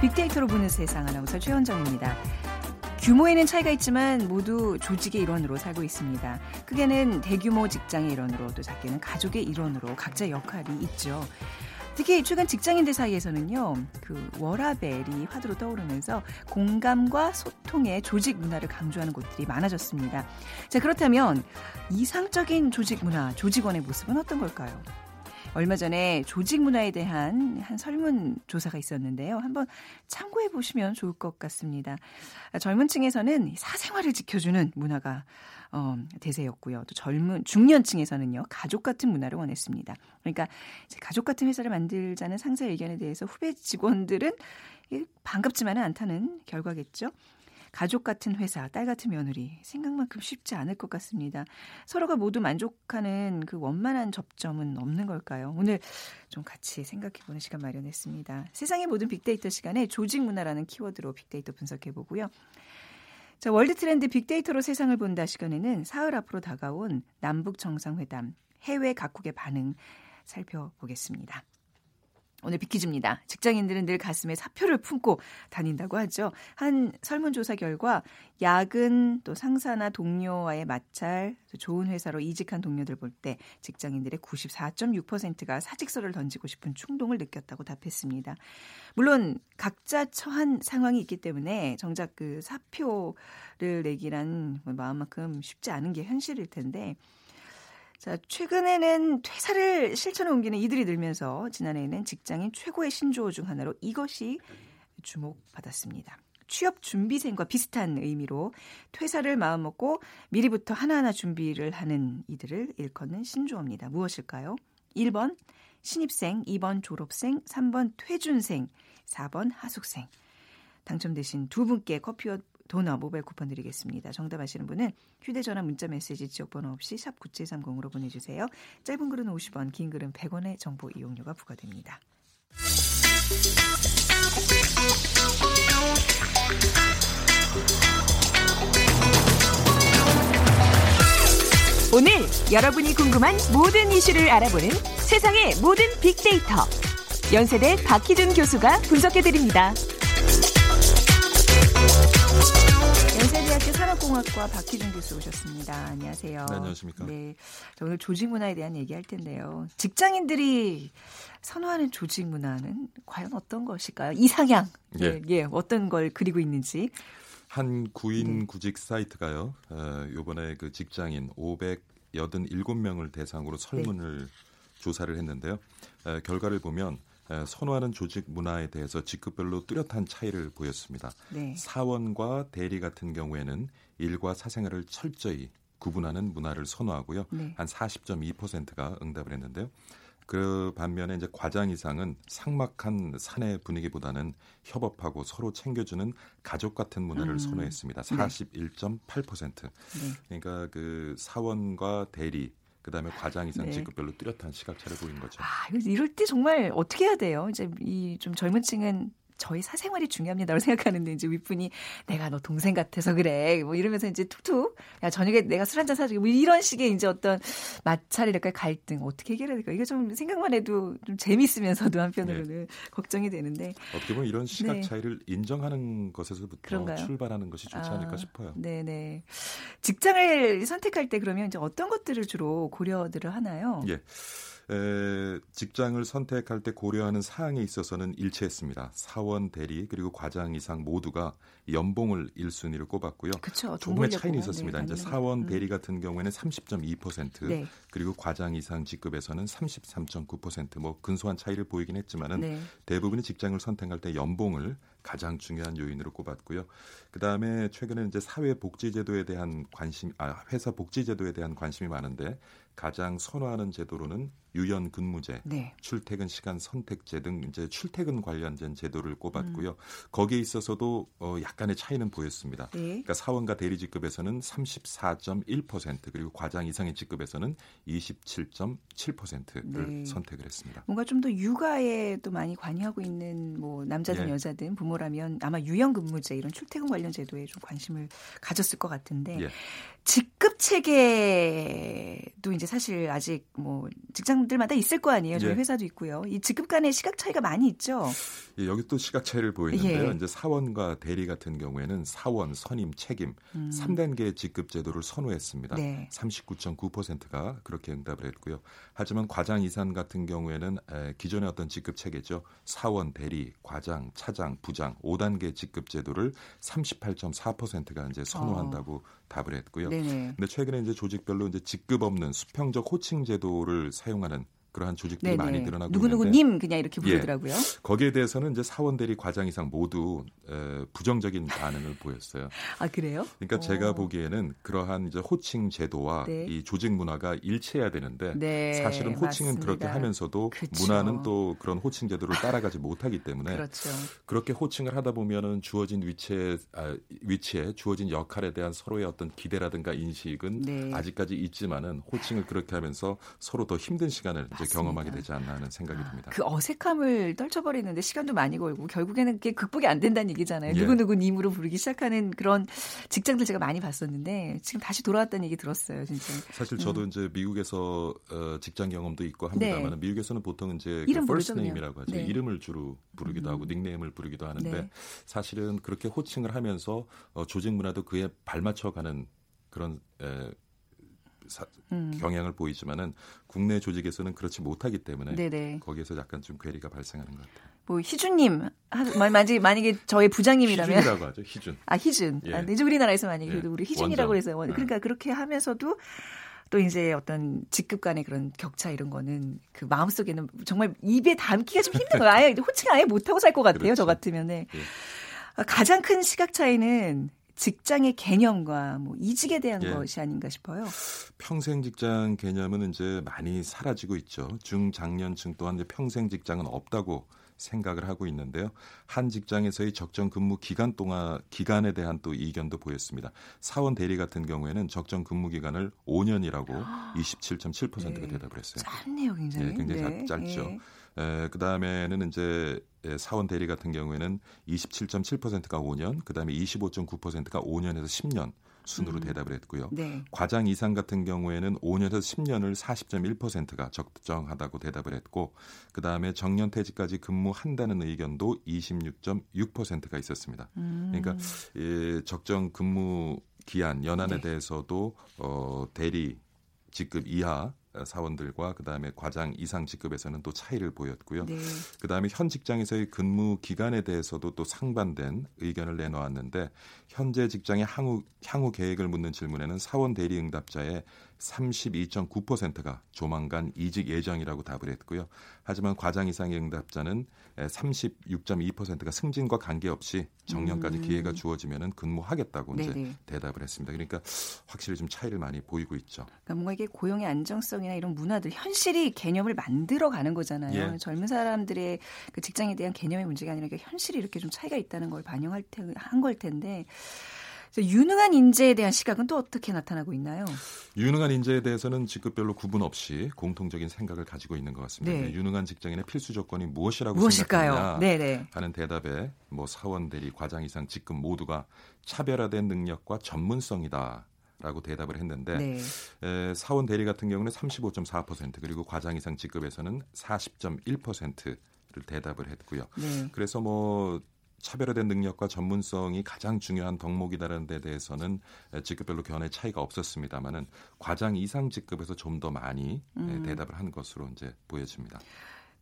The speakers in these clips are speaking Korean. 빅데이터로 보는 세상, 아나운서 최은정입니다. 규모에는 차이가 있지만 모두 조직의 일원으로 살고 있습니다. 크게는 대규모 직장의 일원으로, 또 작게는 가족의 일원으로 각자 역할이 있죠. 특히 최근 직장인들 사이에서는요, 그 워라벨이 화두로 떠오르면서 공감과 소통의 조직 문화를 강조하는 곳들이 많아졌습니다. 자, 그렇다면 이상적인 조직 문화, 조직원의 모습은 어떤 걸까요? 얼마 전에 조직 문화에 대한 한 설문조사가 있었는데요. 한번 참고해 보시면 좋을 것 같습니다. 젊은 층에서는 사생활을 지켜주는 문화가 대세였고요. 또 젊은 중년층에서는요, 가족 같은 문화를 원했습니다. 그러니까 이제 가족 같은 회사를 만들자는 상사 의견에 대해서 후배 직원들은 반갑지만은 않다는 결과겠죠. 가족 같은 회사, 딸 같은 며느리, 생각만큼 쉽지 않을 것 같습니다. 서로가 모두 만족하는 그 원만한 접점은 없는 걸까요? 오늘 좀 같이 생각해보는 시간 마련했습니다. 세상의 모든 빅데이터 시간에 조직 문화라는 키워드로 빅데이터 분석해보고요. 자, 월드 트렌드 빅데이터로 세상을 본다 시간에는 사흘 앞으로 다가온 남북 정상회담, 해외 각국의 반응 살펴보겠습니다. 오늘 빅퀴즈입니다. 직장인들은 늘 가슴에 사표를 품고 다닌다고 하죠. 한 설문조사 결과 야근, 또 상사나 동료와의 마찰, 또 좋은 회사로 이직한 동료들 볼 때 직장인들의 94.6%가 사직서를 던지고 싶은 충동을 느꼈다고 답했습니다. 물론 각자 처한 상황이 있기 때문에 정작 그 사표를 내기란 마음만큼 쉽지 않은 게 현실일 텐데, 자, 최근에는 퇴사를 실천에 옮기는 이들이 늘면서 지난해에는 직장인 최고의 신조어 중 하나로 이것이 주목받았습니다. 취업 준비생과 비슷한 의미로 퇴사를 마음먹고 미리부터 하나하나 준비를 하는 이들을 일컫는 신조어입니다. 무엇일까요? 1번 신입생, 2번 졸업생, 3번 퇴준생, 4번 하숙생. 당첨되신 두 분께 커피와 도너 모바일 쿠폰 드리겠습니다. 정답 아시는 분은 휴대전화, 문자메시지, 지역번호 없이 샵 9730으로 보내주세요. 짧은 글은 50원, 긴 글은 100원의 정보 이용료가 부과됩니다. 오늘 여러분이 궁금한 모든 이슈를 알아보는 세상의 모든 빅데이터. 연세대 박희준 교수가 분석해드립니다. 연세대학교 산업공학과 박희준 교수 오셨습니다. 안녕하세요. 네, 안녕하십니까. 네, 오늘 조직 문화에 대한 얘기할 텐데요. 직장인들이 선호하는 조직 문화는 과연 어떤 것일까요? 이상향, 예, 예, 어떤 걸 그리고 있는지. 한 구인 구직 사이트가요, 이번에 그 직장인 587명을 대상으로 설문을 조사를 했는데요. 결과를 보면 선호하는 조직 문화에 대해서 직급별로 뚜렷한 차이를 보였습니다. 네. 사원과 대리 같은 경우에는 일과 사생활을 철저히 구분하는 문화를 선호하고요. 네. 한 40.2%가 응답을 했는데요. 그 반면에 이제 과장 이상은 삭막한 사내 분위기보다는 협업하고 서로 챙겨주는 가족 같은 문화를 선호했습니다. 41.8%. 네. 그러니까 그 사원과 대리, 그다음에 과장 이상 직급별로 뚜렷한 시각차를 보인 거죠. 아, 이럴 때 정말 어떻게 해야 돼요? 이제 이 좀 젊은 층은 저희 사생활이 중요합니다라고 생각하는데, 이제 윗분이 내가 너 동생 같아서 그래, 뭐 이러면서 이제 툭툭, 야, 저녁에 내가 술 한잔 사줄게, 뭐 이런 식의 이제 어떤 마찰이랄까, 갈등, 어떻게 해결해야 될까? 이게 좀 생각만 해도 좀 재밌으면서도 한편으로는 걱정이 되는데, 어떻게 보면 이런 시각 차이를 인정하는 것에서부터 출발하는 것이 좋지 않을까 싶어요. 네네. 직장을 선택할 때 그러면 이제 어떤 것들을 주로 고려들을 하나요? 예. 직장을 선택할 때 고려하는 사항에 있어서는 일치했습니다. 사원, 대리, 그리고 과장 이상 모두가 연봉을 1순위로 꼽았고요. 그쵸, 조금의 차이는 있었습니다. 이제 사원, 대리 같은 경우에는 30.2%, 그리고 과장 이상 직급에서는 33.9%, 뭐 근소한 차이를 보이긴 했지만은 대부분이 직장을 선택할 때 연봉을 가장 중요한 요인으로 꼽았고요. 그다음에 최근에 이제 사회복지제도에 대한 관심, 회사 복지제도에 대한 관심이 많은데, 가장 선호하는 제도로는 유연근무제, 출퇴근 시간 선택제 등 이제 출퇴근 관련된 제도를 꼽았고요. 거기에 있어서도 약간의 차이는 보였습니다. 그러니까 사원과 대리 직급에서는 34.1%, 그리고 과장 이상의 직급에서는 27.7%를 선택을 했습니다. 뭔가 좀 더 육아에 또 많이 관여하고 있는 뭐 남자든 여자든 부모라면 아마 유연근무제, 이런 출퇴근 관련 제도에 좀 관심을 가졌을 것 같은데, 직급 체계도 이제 사실 아직 뭐 직장들마다 있을 거 아니에요. 저희 예. 회사도 있고요. 이 직급 간의 시각 차이가 많이 있죠. 예, 여기 또 시각 차이를 보이는데요. 예. 이제 사원과 대리 같은 경우에는 사원, 선임, 책임 3단계의 직급 제도를 선호했습니다. 네. 39.9%가 그렇게 응답을 했고요. 하지만 과장 이상 같은 경우에는 기존의 어떤 직급 체계죠. 사원, 대리, 과장, 차장, 부장 5단계 직급 제도를 38.4%가 이제 선호한다고 답을 했고요. 네네. 근데 최근에 이제 조직별로 이제 직급 없는 수평적 호칭 제도를 사용하는 그러한 조직들이 네네. 많이 늘어나고 누구누구 있는데 누구누구님 그냥 이렇게 부르더라고요. 예. 거기에 대해서는 이제 사원 대리 과장 이상 모두 부정적인 반응을 보였어요. 아 그래요? 그러니까 제가 보기에는 그러한 이제 호칭 제도와 네. 이 조직 문화가 일치해야 되는데 네, 사실은 호칭은 맞습니다. 그렇게 하면서도 그쵸. 문화는 또 그런 호칭 제도를 따라가지 못하기 때문에 그렇죠. 그렇게 호칭을 하다 보면은 주어진 위치에 주어진 역할에 대한 서로의 어떤 기대라든가 인식은 네. 아직까지 있지만은 호칭을 그렇게 하면서 서로 더 힘든 시간을 경험하게 되지 않나 하는 생각이 듭니다. 그 어색함을 떨쳐버리는데 시간도 많이 걸고 결국에는 그게 극복이 안 된다는 얘기잖아요. 예. 누구누구 님으로 부르기 시작하는 그런 직장들 제가 많이 봤었는데 지금 다시 돌아왔다는 얘기 들었어요. 진짜. 사실 저도 이제 미국에서 직장 경험도 있고 합니다만 네. 미국에서는 보통 이제 그 first name이라고 하죠. 네. 이름을 주로 부르기도 하고 닉네임을 부르기도 하는데 네. 사실은 그렇게 호칭을 하면서 조직 문화도 그에 발맞춰가는 그런 경향을 보이지만은 국내 조직에서는 그렇지 못하기 때문에 네네. 거기에서 약간 좀 괴리가 발생하는 것 같아요. 뭐 희준님 만약에 저의 부장님이라면 희준이라고 하죠. 희준. 아 희준. 예. 아, 이제 우리나라에서 만약에 예. 우리 희준이라고 해서 그러니까 그렇게 하면서도 또 이제 어떤 직급 간의 그런 격차 이런 거는 그 마음속에는 정말 입에 담기가 좀 힘든 거예요. 아예 호칭 아예 못 하고 살 것 같아요. 그렇죠. 저 같으면. 예. 가장 큰 시각 차이는. 직장의 개념과 뭐 이직에 대한 예. 것이 아닌가 싶어요. 평생 직장 개념은 이제 많이 사라지고 있죠. 중장년층 또한 이제 평생 직장은 없다고 생각을 하고 있는데요. 한 직장에서의 적정 근무 기간 동안 기간에 대한 또 이견도 보였습니다. 사원 대리 같은 경우에는 적정 근무 기간을 5년이라고 27.7%가 네. 대답을 했어요. 짧네요, 굉장히. 네, 굉장히 네. 짧죠. 네. 그다음에는 이제 사원 대리 같은 경우에는 27.7%가 5년, 그다음에 25.9%가 5년에서 10년 순으로 대답을 했고요. 네. 과장 이상 같은 경우에는 5년에서 10년을 40.1%가 적정하다고 대답을 했고 그다음에 정년퇴직까지 근무한다는 의견도 26.6%가 있었습니다. 그러니까 적정 근무 기한, 연한에 네. 대해서도 대리 직급 이하 사원들과 그다음에 과장 이상 직급에서는 또 차이를 보였고요. 네. 그다음에 현 직장에서의 근무 기간에 대해서도 또 상반된 의견을 내놓았는데 현재 직장의 향후 계획을 묻는 질문에는 사원 대리 응답자의 32.9%가 조만간 이직 예정이라고 답을 했고요. 하지만 과장 이상의 응답자는 36.2%가 승진과 관계없이 정년까지 기회가 주어지면 근무하겠다고 이제 대답을 했습니다. 그러니까 확실히 좀 차이를 많이 보이고 있죠. 그러니까 뭔가 이게 고용의 안정성이나 이런 문화들, 현실이 개념을 만들어가는 거잖아요. 예. 젊은 사람들의 그 직장에 대한 개념의 문제가 아니라 현실이 이렇게 좀 차이가 있다는 걸 반영한 걸 텐데 유능한 인재에 대한 시각은 또 어떻게 나타나고 있나요? 유능한 인재에 대해서는 직급별로 구분 없이 공통적인 생각을 가지고 있는 것 같습니다. 네. 유능한 직장인의 필수 조건이 무엇일까요? 생각하느냐 네네. 하는 대답에 뭐 사원, 대리, 과장 이상 직급 모두가 차별화된 능력과 전문성이다. 라고 대답을 했는데 네. 사원 대리 같은 경우는 35.4% 그리고 과장 이상 직급에서는 40.1%를 대답을 했고요. 네. 그래서 뭐 차별화된 능력과 전문성이 가장 중요한 덕목이라는 데 대해서는 직급별로 견해 차이가 없었습니다만은 과장 이상 직급에서 좀 더 많이 대답을 한 것으로 이제 보여집니다.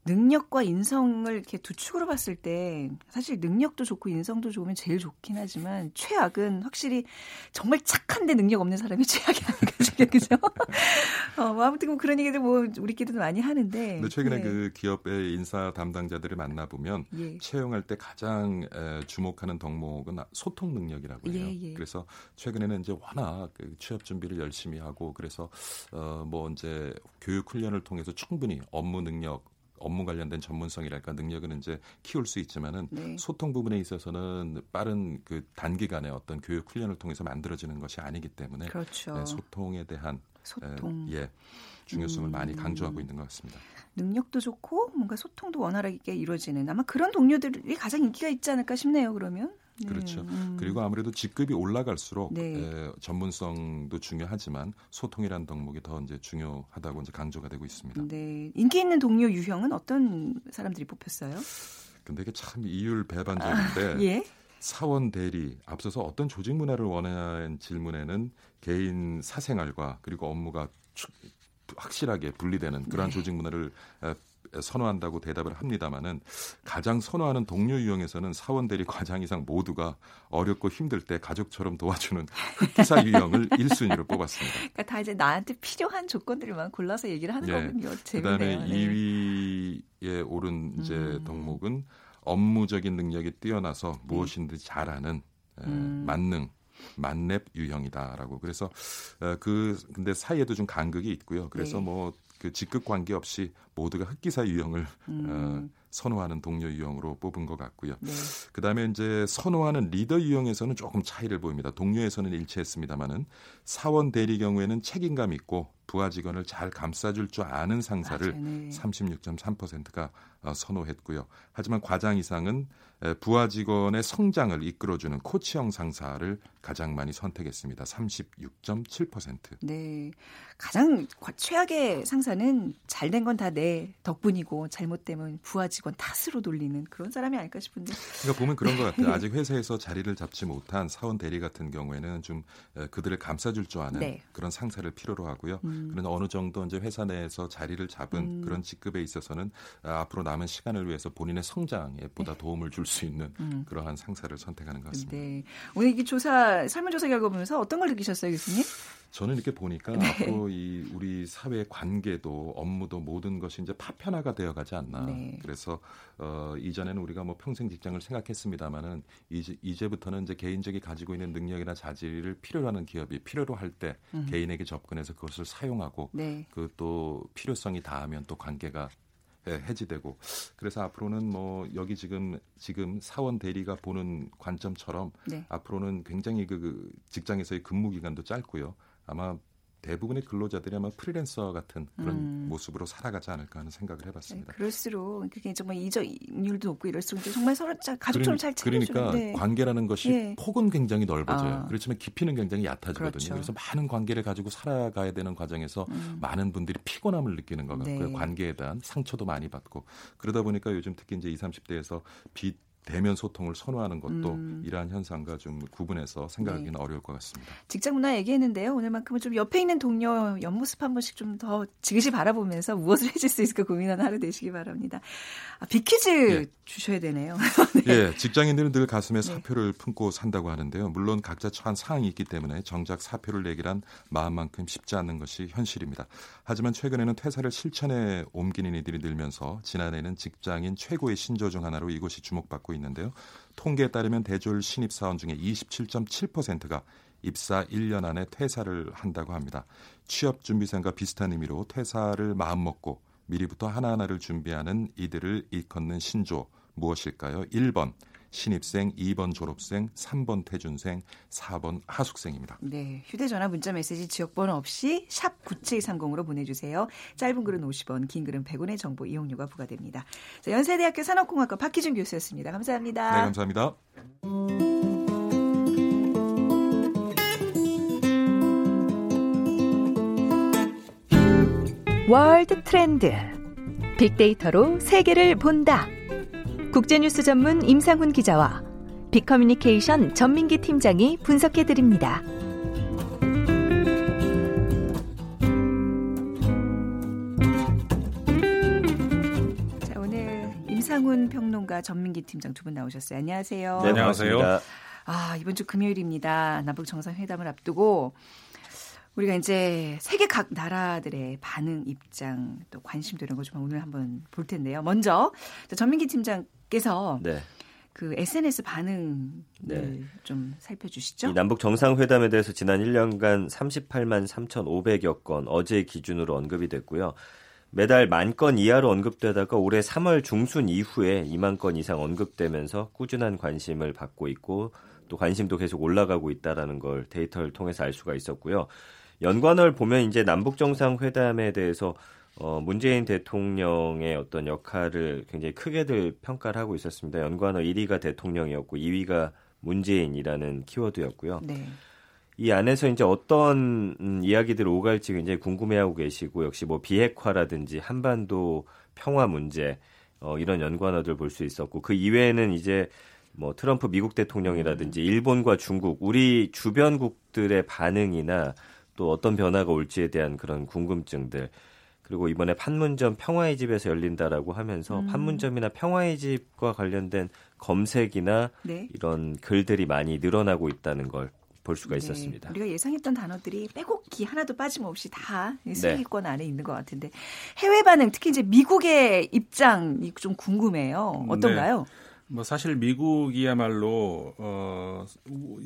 능력과 인성을 이렇게 두 축으로 봤을 때 사실 능력도 좋고 인성도 좋으면 제일 좋긴 하지만 최악은 확실히 정말 착한데 능력 없는 사람이 최악이 아닌가 싶어요. 그죠? 뭐 아무튼 그런 얘기들 뭐 우리끼리도 많이 하는데. 근데 최근에 네. 그 기업의 인사 담당자들을 만나보면 예. 채용할 때 가장 주목하는 덕목은 소통 능력이라고 해요. 예, 예. 그래서 최근에는 이제 워낙 취업 준비를 열심히 하고 그래서 뭐 이제 교육 훈련을 통해서 충분히 업무 능력 업무 관련된 전문성이랄까 능력은 이제 키울 수 있지만은 네. 소통 부분에 있어서는 빠른 그 단기간에 어떤 교육 훈련을 통해서 만들어지는 것이 아니기 때문에 그렇죠. 네, 소통에 대한 소통. 중요성을 많이 강조하고 있는 것 같습니다. 능력도 좋고 뭔가 소통도 원활하게 이루어지는 아마 그런 동료들이 가장 인기가 있지 않을까 싶네요. 그러면 그렇죠. 그리고 아무래도 직급이 올라갈수록 전문성도 중요하지만 소통이라는 덕목이 더 이제 중요하다고 이제 강조가 되고 있습니다. 네. 인기 있는 동료 유형은 어떤 사람들이 뽑혔어요? 근데 이게 참 이율배반적인데 예? 사원 대리, 앞서서 어떤 조직 문화를 원하는 질문에는 개인 사생활과 그리고 업무가 확실하게 분리되는 그러한 조직 문화를 선호한다고 대답을 합니다마는 가장 선호하는 동료 유형에서는 사원 대리 과장 이상 모두가 어렵고 힘들 때 가족처럼 도와주는 흑기사 유형을 1순위로 뽑았습니다. 그러니까 다 이제 나한테 필요한 조건들만 골라서 얘기를 하는 거군요. 재밌네요. 그다음에 2위에 오른 이제 덕목은 업무적인 능력이 뛰어나서 무엇인지 잘하는 만능. 만렙 유형이다라고. 그래서 근데 사이에도 좀 간극이 있고요. 그래서 뭐 그 직급 관계 없이 모두가 흑기사 유형을 선호하는 동료 유형으로 뽑은 것 같고요. 네. 그 다음에 이제 선호하는 리더 유형에서는 조금 차이를 보입니다. 동료에서는 일치했습니다만은 사원 대리 경우에는 책임감 있고 부하 직원을 잘 감싸줄 줄 아는 상사를 36.3%가 선호했고요. 하지만 과장 이상은 부하 직원의 성장을 이끌어주는 코치형 상사를 가장 많이 선택했습니다. 36.7%. 네, 가장 최악의 상사는 잘된 건 다 내 덕분이고 잘못되면 부하 직원 탓으로 돌리는 그런 사람이 아닐까 싶은데. 그러니까 보면 그런 것 같아요. 아직 회사에서 자리를 잡지 못한 사원 대리 같은 경우에는 좀 그들을 감싸줄 줄 아는 그런 상사를 필요로 하고요. 그런데 어느 정도 이제 회사 내에서 자리를 잡은 그런 직급에 있어서는 앞으로 남은 시간을 위해서 본인의 성장에 보다 도움을 줄 수 있는 그러한 상사를 선택하는 것 같습니다. 네. 오늘 이 설문조사 결과 보면서 어떤 걸 느끼셨어요, 교수님? 저는 이렇게 보니까 앞으로 이 우리 사회 관계도 업무도 모든 것이 이제 파편화가 되어가지 않나. 그래서 이전에는 우리가 뭐 평생 직장을 생각했습니다만은 이제부터는 이제 개인적이 가지고 있는 능력이나 자질을 필요로 하는 기업이 필요로 할 때 개인에게 접근해서 그것을 사용하고 그 또 필요성이 닿으면 또 관계가 해지되고. 그래서 앞으로는 뭐 여기 지금 사원 대리가 보는 관점처럼 앞으로는 굉장히 그 직장에서의 근무 기간도 짧고요. 아마 대부분의 근로자들이 아마 프리랜서 같은 그런 모습으로 살아가지 않을까 하는 생각을 해봤습니다. 네, 그럴수록 그게 정말 이적률도 높고 이럴수록 정말 서로 가족처럼 잘 챙겨주는데. 그러니까 관계라는 것이 폭은 굉장히 넓어져요. 그렇지만 깊이는 굉장히 얕아지거든요. 그렇죠. 그래서 많은 관계를 가지고 살아가야 되는 과정에서 많은 분들이 피곤함을 느끼는 것 같고요. 관계에 대한 상처도 많이 받고. 그러다 보니까 요즘 특히 이제 20, 30대에서 대면 소통을 선호하는 것도 이러한 현상과 좀 구분해서 생각하기는 어려울 것 같습니다. 직장 문화 얘기했는데요. 오늘만큼은 좀 옆에 있는 동료 옆모습 한 번씩 좀 더 지그시 바라보면서 무엇을 해줄 수 있을까 고민하는 하루 되시기 바랍니다. 빅퀴즈 주셔야 되네요. 직장인들은 늘 가슴에 사표를 품고 산다고 하는데요. 물론 각자 처한 사항이 있기 때문에 정작 사표를 내기란 마음만큼 쉽지 않는 것이 현실입니다. 하지만 최근에는 퇴사를 실천에 옮기는 이들이 늘면서 지난해에는 직장인 최고의 신조 중 하나로 이것이 주목받고 있는데요. 통계에 따르면 대졸 신입사원 중에 27.7%가 입사 1년 안에 퇴사를 한다고 합니다. 취업준비생과 비슷한 의미로 퇴사를 마음먹고 미리부터 하나하나를 준비하는 이들을 일컫는 신조 무엇일까요? 1번 신입생, 2번 졸업생, 3번 퇴준생, 4번 하숙생입니다. 네, 휴대전화, 문자메시지, 지역번호 없이 샵 9730으로 보내주세요. 짧은 글은 50원, 긴 글은 100원의 정보 이용료가 부과됩니다. 자, 연세대학교 산업공학과 박희준 교수였습니다. 감사합니다. 네, 감사합니다. 월드 트렌드, 빅데이터로 세계를 본다. 국제뉴스 전문 임상훈 기자와 빅커뮤니케이션 전민기 팀장이 분석해드립니다. 자, 오늘 임상훈 평론가, 전민기 팀장 두 분 나오셨어요. 안녕하세요. 네, 안녕하세요. 아, 이번 주 금요일입니다. 남북 정상회담을 앞두고 우리가 이제 세계 각 나라들의 반응, 입장, 또 관심도 이런 거 좀 오늘 한번 볼 텐데요. 먼저 전민기 팀장께서 그 SNS 반응을 좀 살펴주시죠. 이 남북 정상회담에 대해서 지난 1년간 38만 3,500여 건 어제 기준으로 언급이 됐고요. 매달 10,000건 이하로 언급되다가 올해 3월 중순 이후에 20,000건 이상 언급되면서 꾸준한 관심을 받고 있고 또 관심도 계속 올라가고 있다는 걸 데이터를 통해서 알 수가 있었고요. 연관을 보면 이제 남북정상회담에 대해서 문재인 대통령의 어떤 역할을 굉장히 크게들 평가를 하고 있었습니다. 연관어 1위가 대통령이었고 2위가 문재인이라는 키워드였고요. 네. 이 안에서 이제 어떤 이야기들을 오갈지 굉장히 궁금해하고 계시고, 역시 뭐 비핵화라든지 한반도 평화 문제 이런 연관어들 볼 수 있었고, 그 이외에는 이제 뭐 트럼프 미국 대통령이라든지 일본과 중국, 우리 주변국들의 반응이나 또 어떤 변화가 올지에 대한 그런 궁금증들, 그리고 이번에 판문점 평화의 집에서 열린다라고 하면서 판문점이나 평화의 집과 관련된 검색이나 네. 이런 글들이 많이 늘어나고 있다는 걸 볼 수가 네. 있었습니다. 우리가 예상했던 단어들이 빼곡히 하나도 빠짐없이 다 수익권 네. 안에 있는 것 같은데, 해외 반응, 특히 이제 미국의 입장이 좀 궁금해요. 어떤가요? 네. 뭐 사실 미국이야말로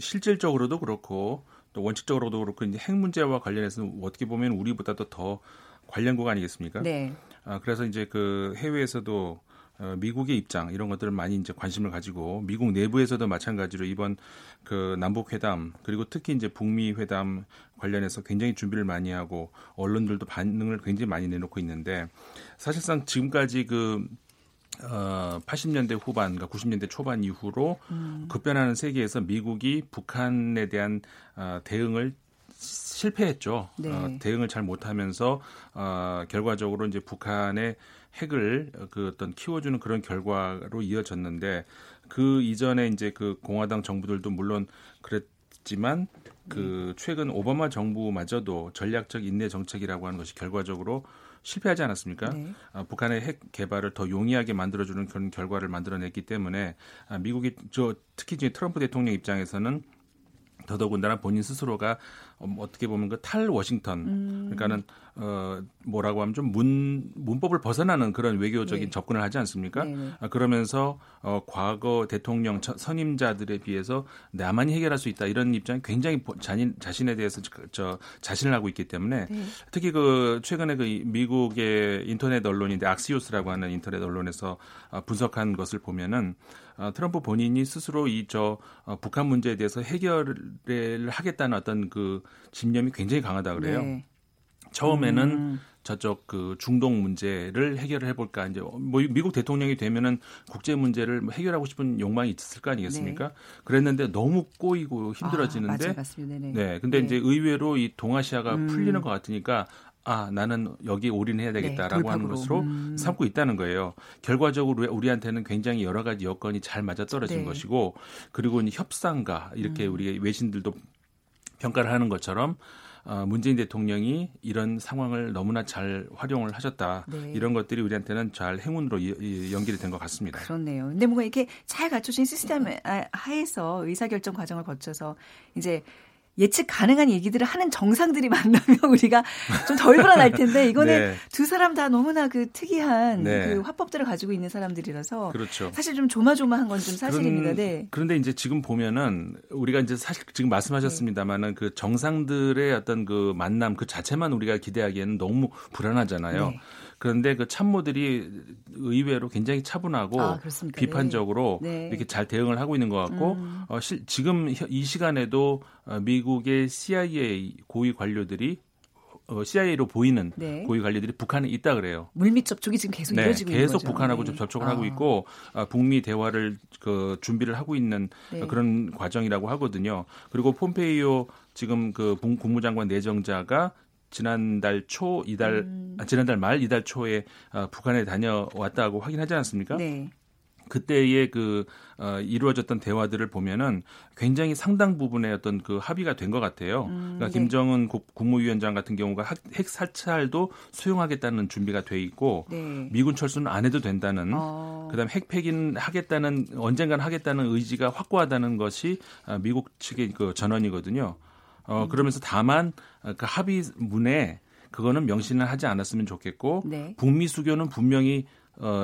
실질적으로도 그렇고 또 원칙적으로도 그렇고 이제 핵 문제와 관련해서는 어떻게 보면 우리보다도 더 관련국 아니겠습니까? 네. 그래서 이제 그 해외에서도 미국의 입장 이런 것들을 많이 이제 관심을 가지고, 미국 내부에서도 마찬가지로 이번 그 남북 회담 그리고 특히 이제 북미 회담 관련해서 굉장히 준비를 많이 하고 언론들도 반응을 굉장히 많이 내놓고 있는데, 사실상 지금까지 그 80년대 후반과 90년대 초반 이후로 급변하는 세계에서 미국이 북한에 대한 대응을 실패했죠. 네. 대응을 잘 못하면서 결과적으로 이제 북한의 핵을 그 어떤 키워주는 그런 결과로 이어졌는데, 그 이전에 이제 그 공화당 정부들도 물론 그랬지만 그 최근 오바마 정부마저도 전략적 인내 정책이라고 하는 것이 결과적으로 실패하지 않았습니까? 네. 북한의 핵 개발을 더 용이하게 만들어주는 그런 결과를 만들어냈기 때문에 미국이 특히 이제 트럼프 대통령 입장에서는 더더군다나 본인 스스로가 어떻게 보면 그 탈 워싱턴 그러니까는 뭐라고 하면 좀 문법을 벗어나는 그런 외교적인 네. 접근을 하지 않습니까? 네. 그러면서 과거 대통령 선임자들에 비해서 나만이 해결할 수 있다 이런 입장이 굉장히 자신에 대해서 자신을 하고 있기 때문에 네. 특히 그 최근에 그 미국의 인터넷 언론인데 악시오스라고 하는 인터넷 언론에서 분석한 것을 보면은 트럼프 본인이 스스로 이 북한 문제에 대해서 해결을 하겠다는 어떤 그 집념이 굉장히 강하다 그래요. 네. 처음에는 저쪽 그 중동 문제를 해결을 해볼까, 이제 뭐 미국 대통령이 되면은 국제 문제를 해결하고 싶은 욕망이 있을 거 아니겠습니까? 네. 그랬는데 너무 꼬이고 힘들어지는데, 아, 맞습니다. 네네. 네, 근데 네. 이제 의외로 이 동아시아가 풀리는 것 같으니까. 아, 나는 여기 올인해야 되겠다라고 네, 하는 것으로 삼고 있다는 거예요. 결과적으로 우리한테는 굉장히 여러 가지 여건이 잘 맞아떨어진 네. 것이고, 그리고 협상가 이렇게 우리 외신들도 평가를 하는 것처럼 문재인 대통령이 이런 상황을 너무나 잘 활용을 하셨다. 네. 이런 것들이 우리한테는 잘 행운으로 연결이 된 것 같습니다. 그렇네요. 근데 뭔가 이렇게 잘 갖춰진 시스템 하에서 의사결정 과정을 거쳐서 이제 예측 가능한 얘기들을 하는 정상들이 만나면 우리가 좀 덜 불안할 텐데, 이거는 네. 두 사람 다 너무나 그 특이한 네. 그 화법들을 가지고 있는 사람들이라서 그렇죠. 사실 좀 조마조마한 건 좀 사실입니다. 네. 그런데 이제 지금 보면은 우리가 이제 사실 지금 말씀하셨습니다만은 네. 그 정상들의 어떤 그 만남 그 자체만 우리가 기대하기에는 너무 불안하잖아요. 네. 그런데 그 참모들이 의외로 굉장히 차분하고 아, 비판적으로 네. 네. 이렇게 잘 대응을 하고 있는 것 같고 지금 이 시간에도 미국의 CIA 고위 관료들이 CIA로 보이는 네. 고위 관료들이 북한에 있다 그래요. 물밑 접촉이 지금 계속 네, 이어지고 있는 거죠. 계속 북한하고 네. 접촉을 하고 있고 북미 대화를 준비를 하고 있는 네. 그런 과정이라고 하거든요. 그리고 폼페이오 지금 그 국무장관 내정자가 지난달 말 이달 초에 북한에 다녀왔다고 확인하지 않았습니까? 네. 그때의 그 이루어졌던 대화들을 보면은 굉장히 상당 부분의 어떤 그 합의가 된 것 같아요. 그러니까 네. 김정은 국무위원장 같은 경우가 핵 사찰도 수용하겠다는 준비가 돼 있고 네. 미군 철수는 안 해도 된다는 그다음 핵 폐기는 하겠다는 언젠가는 하겠다는 의지가 확고하다는 것이 미국 측의 그 전언이거든요. 그러면서 다만 그 합의문에 그거는 명시는 하지 않았으면 좋겠고 네. 북미 수교는 분명히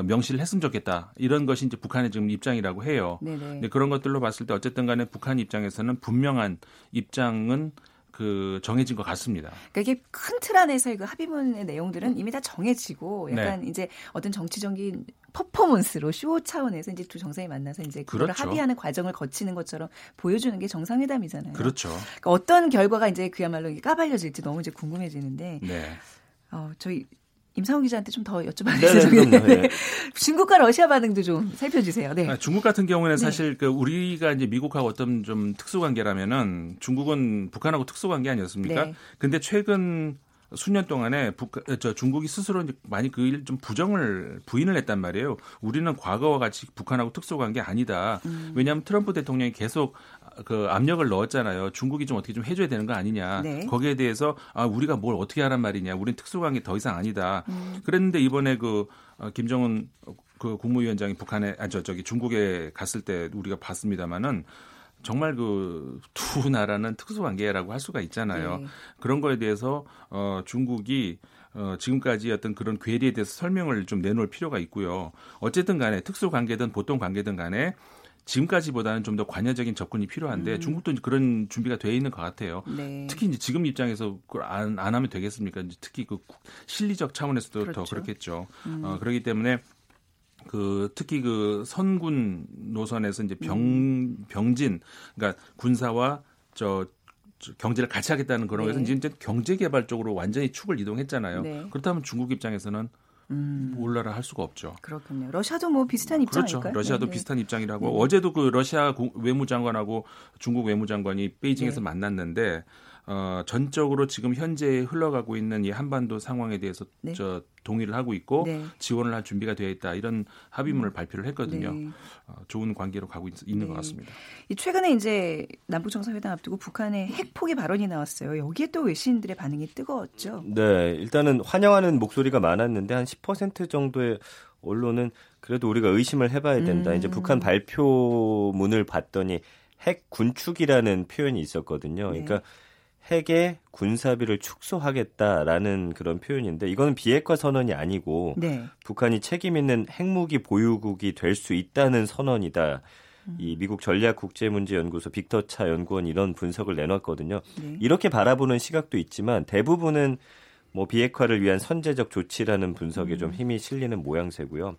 명시를 했으면 좋겠다. 이런 것이 이제 북한의 지금 입장이라고 해요. 근데 그런 것들로 봤을 때 어쨌든 간에 북한 입장에서는 분명한 입장은 그 정해진 것 같습니다. 그러니까 이게 큰 틀 안에서의 그 합의문의 내용들은 이미 다 정해지고 약간 네. 이제 어떤 정치적인 퍼포먼스로 쇼 차원에서 이제 두 정상이 만나서 이제 그거를 그렇죠. 합의하는 과정을 거치는 것처럼 보여주는 게 정상회담이잖아요. 그렇죠. 그러니까 어떤 결과가 이제 그야말로 까발려질지 너무 이제 궁금해지는데, 네. 저희 임상훈 기자한테 좀 더 여쭤봐야겠는데 네. 중국과 러시아 반응도 좀 살펴주세요. 네. 중국 같은 경우에는 사실 그 우리가 이제 미국하고 어떤 좀 특수관계라면은 중국은 북한하고 특수관계 아니었습니까? 네. 근데 최근 수년 동안에 중국이 스스로 많이 그 일 좀 부인을 했단 말이에요. 우리는 과거와 같이 북한하고 특수관계 아니다. 왜냐하면 트럼프 대통령이 계속 그 압력을 넣었잖아요. 중국이 좀 어떻게 좀 해줘야 되는 거 아니냐. 네. 거기에 대해서 아, 우리가 뭘 어떻게 하란 말이냐. 우린 특수관계 더 이상 아니다. 그랬는데 이번에 그 김정은 그 국무위원장이 북한에 중국에 갔을 때 우리가 봤습니다만은. 정말 그 두 나라는 특수관계라고 할 수가 있잖아요. 네. 그런 거에 대해서 중국이 지금까지 어떤 그런 괴리에 대해서 설명을 좀 내놓을 필요가 있고요. 어쨌든 간에 특수관계든 보통 관계든 간에 지금까지보다는 좀 더 관여적인 접근이 필요한데 중국도 그런 준비가 되어 있는 것 같아요. 네. 특히 이제 지금 입장에서 그걸 안 하면 되겠습니까? 이제 특히 그 실리적 차원에서도 그렇죠. 더 그렇겠죠. 그렇기 때문에. 그 특히 그 선군 노선에서 이제 병진 그러니까 군사와 저 경제를 같이 하겠다는 그런 거에서 이제 경제 개발 쪽으로 완전히 축을 이동했잖아요. 네. 그렇다면 중국 입장에서는 몰라라 할 수가 없죠. 그렇군요. 러시아도 뭐 비슷한 입장 그렇죠. 아닐까요? 러시아도 비슷한 입장이라고 어제도 그 러시아 외무장관하고 중국 외무장관이 베이징에서 만났는데 전적으로 지금 현재 흘러가고 있는 이 한반도 상황에 대해서 동의를 하고 있고 지원을 할 준비가 되어 있다. 이런 합의문을 발표를 했거든요. 네. 좋은 관계로 가고 있는 것 같습니다. 이 최근에 이제 남북정상회담 앞두고 북한의 핵포기 발언이 나왔어요. 여기에 또 외신들의 반응이 뜨거웠죠. 네. 일단은 환영하는 목소리가 많았는데 한 10% 정도의 언론은 그래도 우리가 의심을 해봐야 된다. 이제 북한 발표문을 봤더니 핵 군축이라는 표현이 있었거든요. 네. 그러니까 핵의 군사비를 축소하겠다라는 그런 표현인데 이건 비핵화 선언이 아니고 북한이 책임 있는 핵무기 보유국이 될 수 있다는 선언이다. 이 미국 전략국제문제연구소 빅터차 연구원 이런 분석을 내놨거든요. 이렇게 바라보는 시각도 있지만 대부분은 뭐 비핵화를 위한 선제적 조치라는 분석에 좀 힘이 실리는 모양새고요.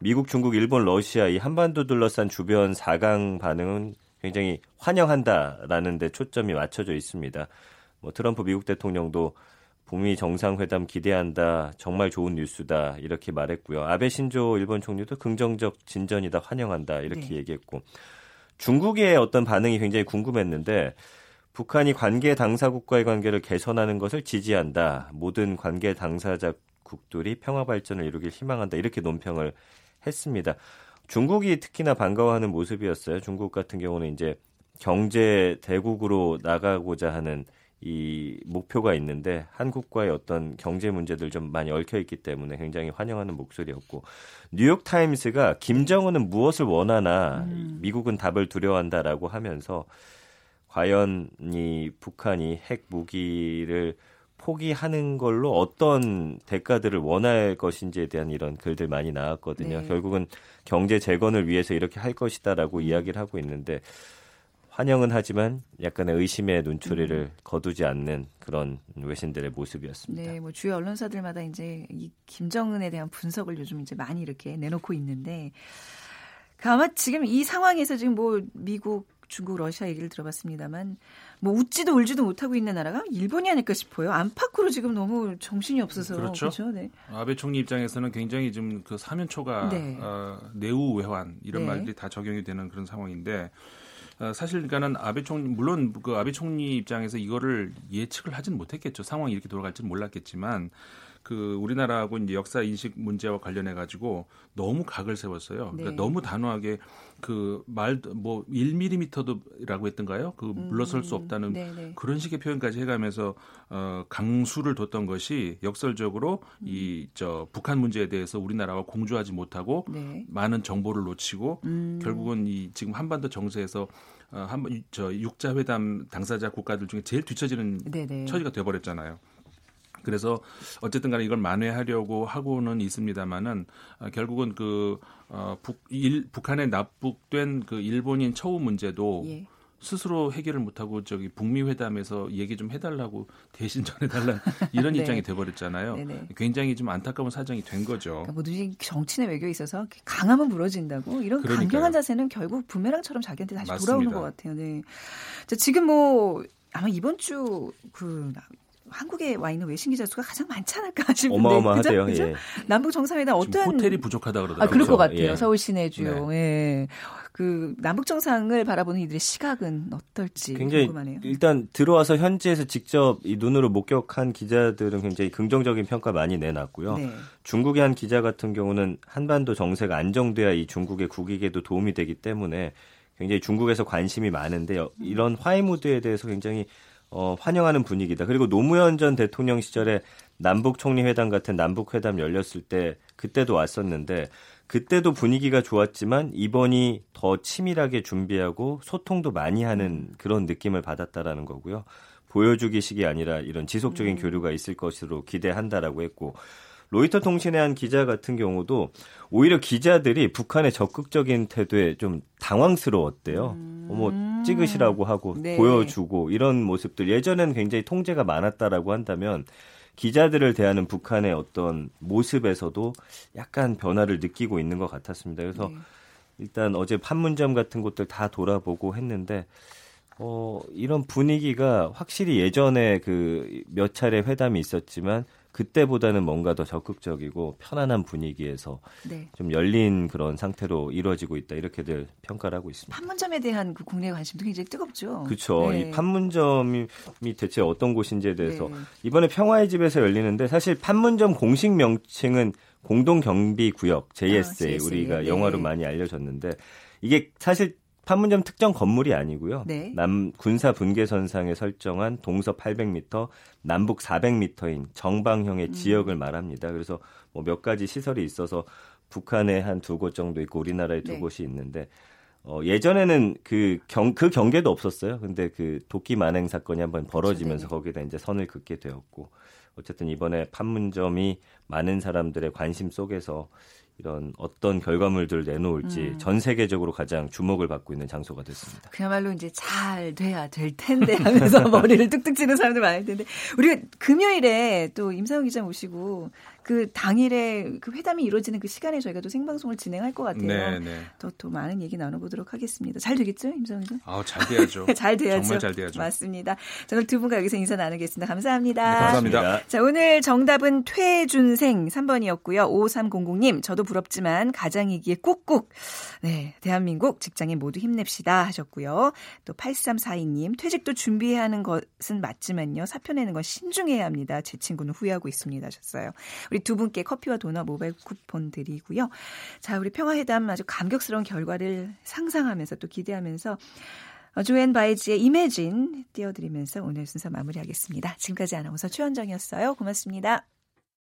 미국, 중국, 일본, 러시아 이 한반도 둘러싼 주변 4강 반응은 굉장히 환영한다라는 데 초점이 맞춰져 있습니다. 뭐 트럼프 미국 대통령도 북미 정상회담 기대한다. 정말 좋은 뉴스다. 이렇게 말했고요. 아베 신조 일본 총리도 긍정적 진전이다. 환영한다. 이렇게 얘기했고 중국의 어떤 반응이 굉장히 궁금했는데 북한이 관계 당사국과의 관계를 개선하는 것을 지지한다. 모든 관계 당사국들이 평화 발전을 이루길 희망한다. 이렇게 논평을 했습니다. 중국이 특히나 반가워하는 모습이었어요. 중국 같은 경우는 이제 경제 대국으로 나가고자 하는 이 목표가 있는데 한국과의 어떤 경제 문제들 좀 많이 얽혀 있기 때문에 굉장히 환영하는 목소리였고 뉴욕 타임스가 김정은은 무엇을 원하나 미국은 답을 두려워한다라고 하면서 과연 이 북한이 핵 무기를 포기하는 걸로 어떤 대가들을 원할 것인지에 대한 이런 글들 많이 나왔거든요. 결국은 경제 재건을 위해서 이렇게 할 것이다라고 이야기를 하고 있는데 환영은 하지만 약간의 의심의 눈초리를 거두지 않는 그런 외신들의 모습이었습니다. 네, 뭐 주요 언론사들마다 이제 이 김정은에 대한 분석을 요즘 이제 많이 이렇게 내놓고 있는데 아마 지금 이 상황에서 지금 뭐 미국 중국, 러시아 얘기를 들어봤습니다만 뭐 웃지도 울지도 못하고 있는 나라가 일본이 아닐까 싶어요. 안팎으로 지금 너무 정신이 없어서. 그렇죠. 네. 아베 총리 입장에서는 굉장히 지금 그 사면초가 내우 외환 이런 말들이 다 적용이 되는 그런 상황인데 사실 그러니까는 아베 총리 물론 그 아베 총리 입장에서 이거를 예측을 하진 못했겠죠. 상황이 이렇게 돌아갈지는 몰랐겠지만 그 우리나라하고 이제 역사 인식 문제와 관련해 가지고 너무 각을 세웠어요. 그러니까 너무 단호하게 그 말 뭐 1mm도라고 했던가요? 그 물러설 수 없다는 그런 식의 표현까지 해가면서 강수를 뒀던 것이 역설적으로 이 저 북한 문제에 대해서 우리나라와 공조하지 못하고 많은 정보를 놓치고 결국은 이 지금 한반도 정세에서 저 육자 회담 당사자 국가들 중에 제일 뒤처지는 처지가 되어버렸잖아요. 그래서 어쨌든 간에 이걸 만회하려고 하고는 있습니다만은 결국은 그 북한에 납북된 그 일본인 처우 문제도 스스로 해결을 못하고 저기 북미 회담에서 얘기 좀 해달라고 대신 전해달라 이런 입장이 돼버렸잖아요. 굉장히 좀 안타까운 사정이 된 거죠. 그러니까 뭐든지 정치나 외교에 있어서 강하면 무너진다고 이런 강경한 자세는 결국 부메랑처럼 자기한테 다시 돌아오는 것 같아요. 네. 자, 지금 뭐 아마 이번 주 그 한국에 와 있는 외신 기자 수가 가장 많지 않을까 싶은데 어마어마하대요. 그죠? 예. 남북 정상회담 어떤 호텔이 부족하다 그러더라고요. 아, 그럴 것 같아요. 예. 서울 시내 주요. 네. 예. 그 남북 정상을 바라보는 이들의 시각은 어떨지 굉장히 궁금하네요. 일단 들어와서 현지에서 직접 이 눈으로 목격한 기자들은 굉장히 긍정적인 평가 많이 내놨고요. 네. 중국의 한 기자 같은 경우는 한반도 정세가 안정돼야 이 중국의 국익에도 도움이 되기 때문에 굉장히 중국에서 관심이 많은데 이런 화해 무드에 대해서 굉장히 환영하는 분위기다. 그리고 노무현 전 대통령 시절에 남북 총리 회담 같은 남북 회담 열렸을 때 그때도 왔었는데 그때도 분위기가 좋았지만 이번이 더 치밀하게 준비하고 소통도 많이 하는 그런 느낌을 받았다라는 거고요. 보여주기식이 아니라 이런 지속적인 교류가 있을 것으로 기대한다라고 했고 로이터 통신의 한 기자 같은 경우도 오히려 기자들이 북한의 적극적인 태도에 좀 당황스러웠대요. 찍으시라고 하고 네. 보여주고 이런 모습들 예전엔 굉장히 통제가 많았다라고 한다면 기자들을 대하는 북한의 어떤 모습에서도 약간 변화를 느끼고 있는 것 같았습니다. 그래서 네. 일단 어제 판문점 같은 곳들 다 돌아보고 했는데 이런 분위기가 확실히 예전에 그 몇 차례 회담이 있었지만 그때보다는 뭔가 더 적극적이고 편안한 분위기에서 네. 좀 열린 그런 상태로 이루어지고 있다. 이렇게들 평가를 하고 있습니다. 판문점에 대한 그 국내 관심도 굉장히 뜨겁죠. 그렇죠. 네. 이 판문점이 대체 어떤 곳인지에 대해서 네. 이번에 평화의 집에서 열리는데 사실 판문점 공식 명칭은 공동경비구역 JSA 우리가 네. 영화로 많이 알려졌는데 이게 사실 판문점 특정 건물이 아니고요. 네. 남 군사 분계선상에 설정한 동서 800m, 남북 400m인 정방형의 지역을 말합니다. 그래서 뭐 몇 가지 시설이 있어서 북한에 한 2곳 정도 있고 우리나라에 2곳이 있는데 예전에는 그 경계도 없었어요. 근데 그 도끼 만행 사건이 한번 벌어지면서 그렇죠, 네. 거기다 이제 선을 긋게 되었고 어쨌든 이번에 판문점이 많은 사람들의 관심 속에서 이런 어떤 결과물들을 내놓을지 전 세계적으로 가장 주목을 받고 있는 장소가 됐습니다. 그야말로 이제 잘 돼야 될 텐데 하면서 머리를 뚝뚝 찌는 사람들 많을 텐데 우리가 금요일에 또 임상훈 기자 모시고 그 당일에 그 회담이 이루어지는 그 시간에 저희가 또 생방송을 진행할 것 같아요. 네네. 더 많은 얘기 나눠보도록 하겠습니다. 잘 되겠죠, 임상훈 기자? 잘 돼야죠. 잘 돼야죠. 정말 잘 돼야죠. 맞습니다. 저는 두 분과 여기서 인사 나누겠습니다. 감사합니다. 네, 감사합니다. 자, 오늘 정답은 퇴준생 3번이었고요. 5300님 저도 부럽지만 가장이기에 꾹꾹. 네, 대한민국 직장인 모두 힘냅시다 하셨고요. 또 8342님 퇴직도 준비해야 하는 것은 맞지만요. 사표 내는 건 신중해야 합니다. 제 친구는 후회하고 있습니다 하셨어요. 우리 두 분께 커피와 도넛 모바일 쿠폰 드리고요. 자, 우리 평화회담 아주 감격스러운 결과를 상상하면서 또 기대하면서 조앤 바이지의 이매진 띄워드리면서 오늘 순서 마무리하겠습니다. 지금까지 아나운서 최은정이었어요. 고맙습니다.